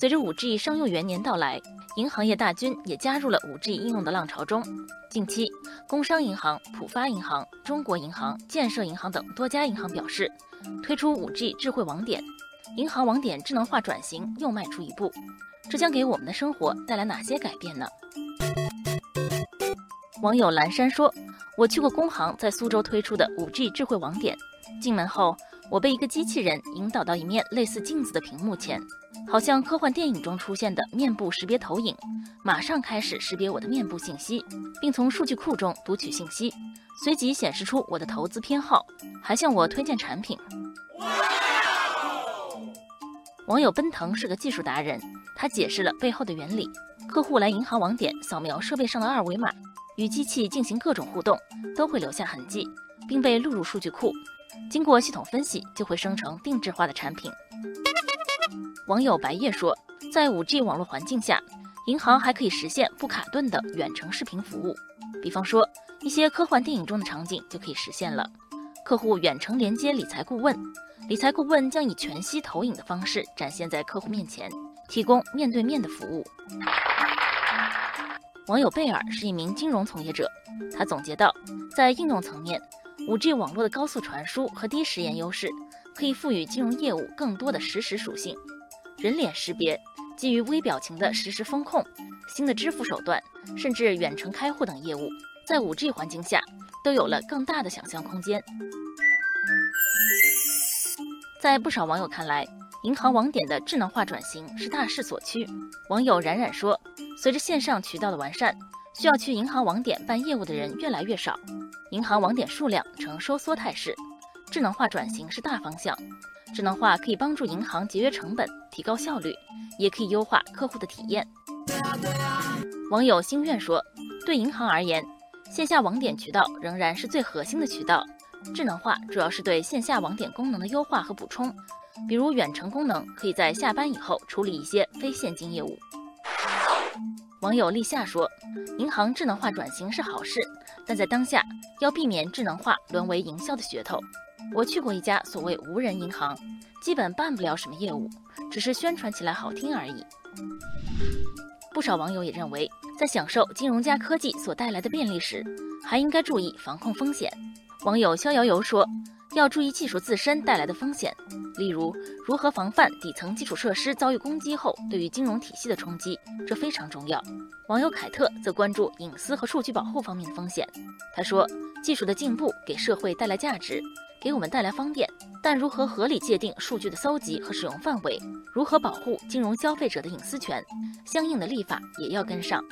随着 5G 商用元年到来，银行业大军也加入了 5G 应用的浪潮中。近期，工商银行、浦发银行、中国银行、建设银行等多家银行表示，推出 5G 智慧网点，银行网点智能化转型又迈出一步。这将给我们的生活带来哪些改变呢？网友蓝山说：“我去过工行在苏州推出的 5G 智慧网点，进门后，我被一个机器人引导到一面类似镜子的屏幕前，好像科幻电影中出现的面部识别投影，马上开始识别我的面部信息，并从数据库中读取信息，随即显示出我的投资偏好，还向我推荐产品。”网友奔腾是个技术达人，他解释了背后的原理：客户来银行网点扫描设备上的二维码，与机器进行各种互动，都会留下痕迹，并被录入数据库。经过系统分析，就会生成定制化的产品。网友白夜说，在 5G 网络环境下，银行还可以实现不卡顿的远程视频服务，比方说一些科幻电影中的场景就可以实现了。客户远程连接理财顾问，理财顾问将以全息投影的方式展现在客户面前，提供面对面的服务。网友贝尔是一名金融从业者，他总结到，在应用层面， 5G 网络的高速传输和低时延优势可以赋予金融业务更多的实时属性。人脸识别、基于微表情的实时风控、新的支付手段，甚至远程开户等业务，在 5G 环境下都有了更大的想象空间。在不少网友看来，银行网点的智能化转型是大势所趋。网友冉冉说，随着线上渠道的完善，需要去银行网点办业务的人越来越少，银行网点数量呈收缩态势。智能化转型是大方向，智能化可以帮助银行节约成本，提高效率，也可以优化客户的体验。网友心愿说，对银行而言，线下网点渠道仍然是最核心的渠道。智能化主要是对线下网点功能的优化和补充，比如远程功能可以在下班以后处理一些非现金业务。网友立夏说，银行智能化转型是好事，但在当下要避免智能化沦为营销的噱头。我去过一家所谓无人银行，基本办不了什么业务，只是宣传起来好听而已。不少网友也认为，在享受金融加科技所带来的便利时，还应该注意防控风险。网友逍遥游说，要注意技术自身带来的风险，例如如何防范底层基础设施遭遇攻击后对于金融体系的冲击，这非常重要。网友凯特则关注隐私和数据保护方面的风险，他说，技术的进步给社会带来价值，给我们带来方便，但如何合理界定数据的搜集和使用范围，如何保护金融消费者的隐私权，相应的立法也要跟上。